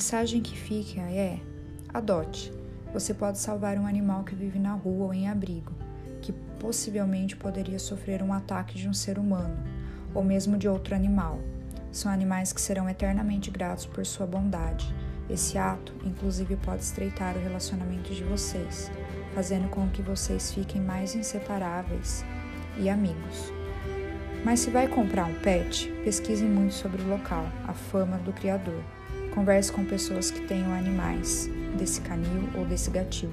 mensagem que fica é: adote. Você pode salvar um animal que vive na rua ou em abrigo, que possivelmente poderia sofrer um ataque de um ser humano, ou mesmo de outro animal. São animais que serão eternamente gratos por sua bondade. Esse ato, inclusive, pode estreitar o relacionamento de vocês, fazendo com que vocês fiquem mais inseparáveis e amigos. Mas se vai comprar um pet, pesquise muito sobre o local, a fama do criador. Converse com pessoas que tenham animais desse canil ou desse gatil.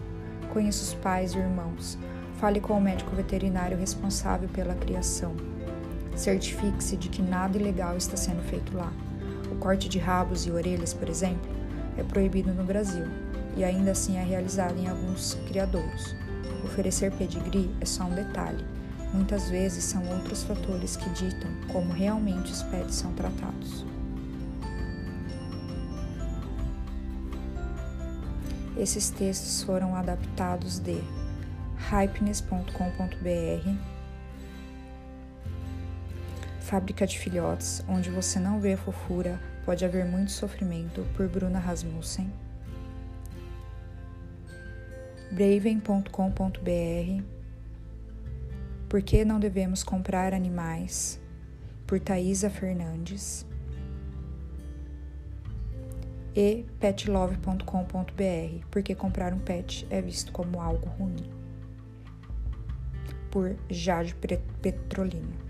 Conheça os pais e irmãos. Fale com o médico veterinário responsável pela criação. Certifique-se de que nada ilegal está sendo feito lá. O corte de rabos e orelhas, por exemplo, é proibido no Brasil e ainda assim é realizado em alguns criadouros. Oferecer pedigree é só um detalhe. Muitas vezes são outros fatores que ditam como realmente os pets são tratados. Esses textos foram adaptados de Hypeness.com.br, Fábrica de Filhotes, Onde Você Não Vê a Fofura, Pode Haver Muito Sofrimento, por Bruna Rasmussen, Braven.com.br, Por que Não Devemos Comprar Animais, por Thaísa Fernandes, e petlove.com.br, porque comprar um pet é visto como algo ruim, por Jade Petrolino.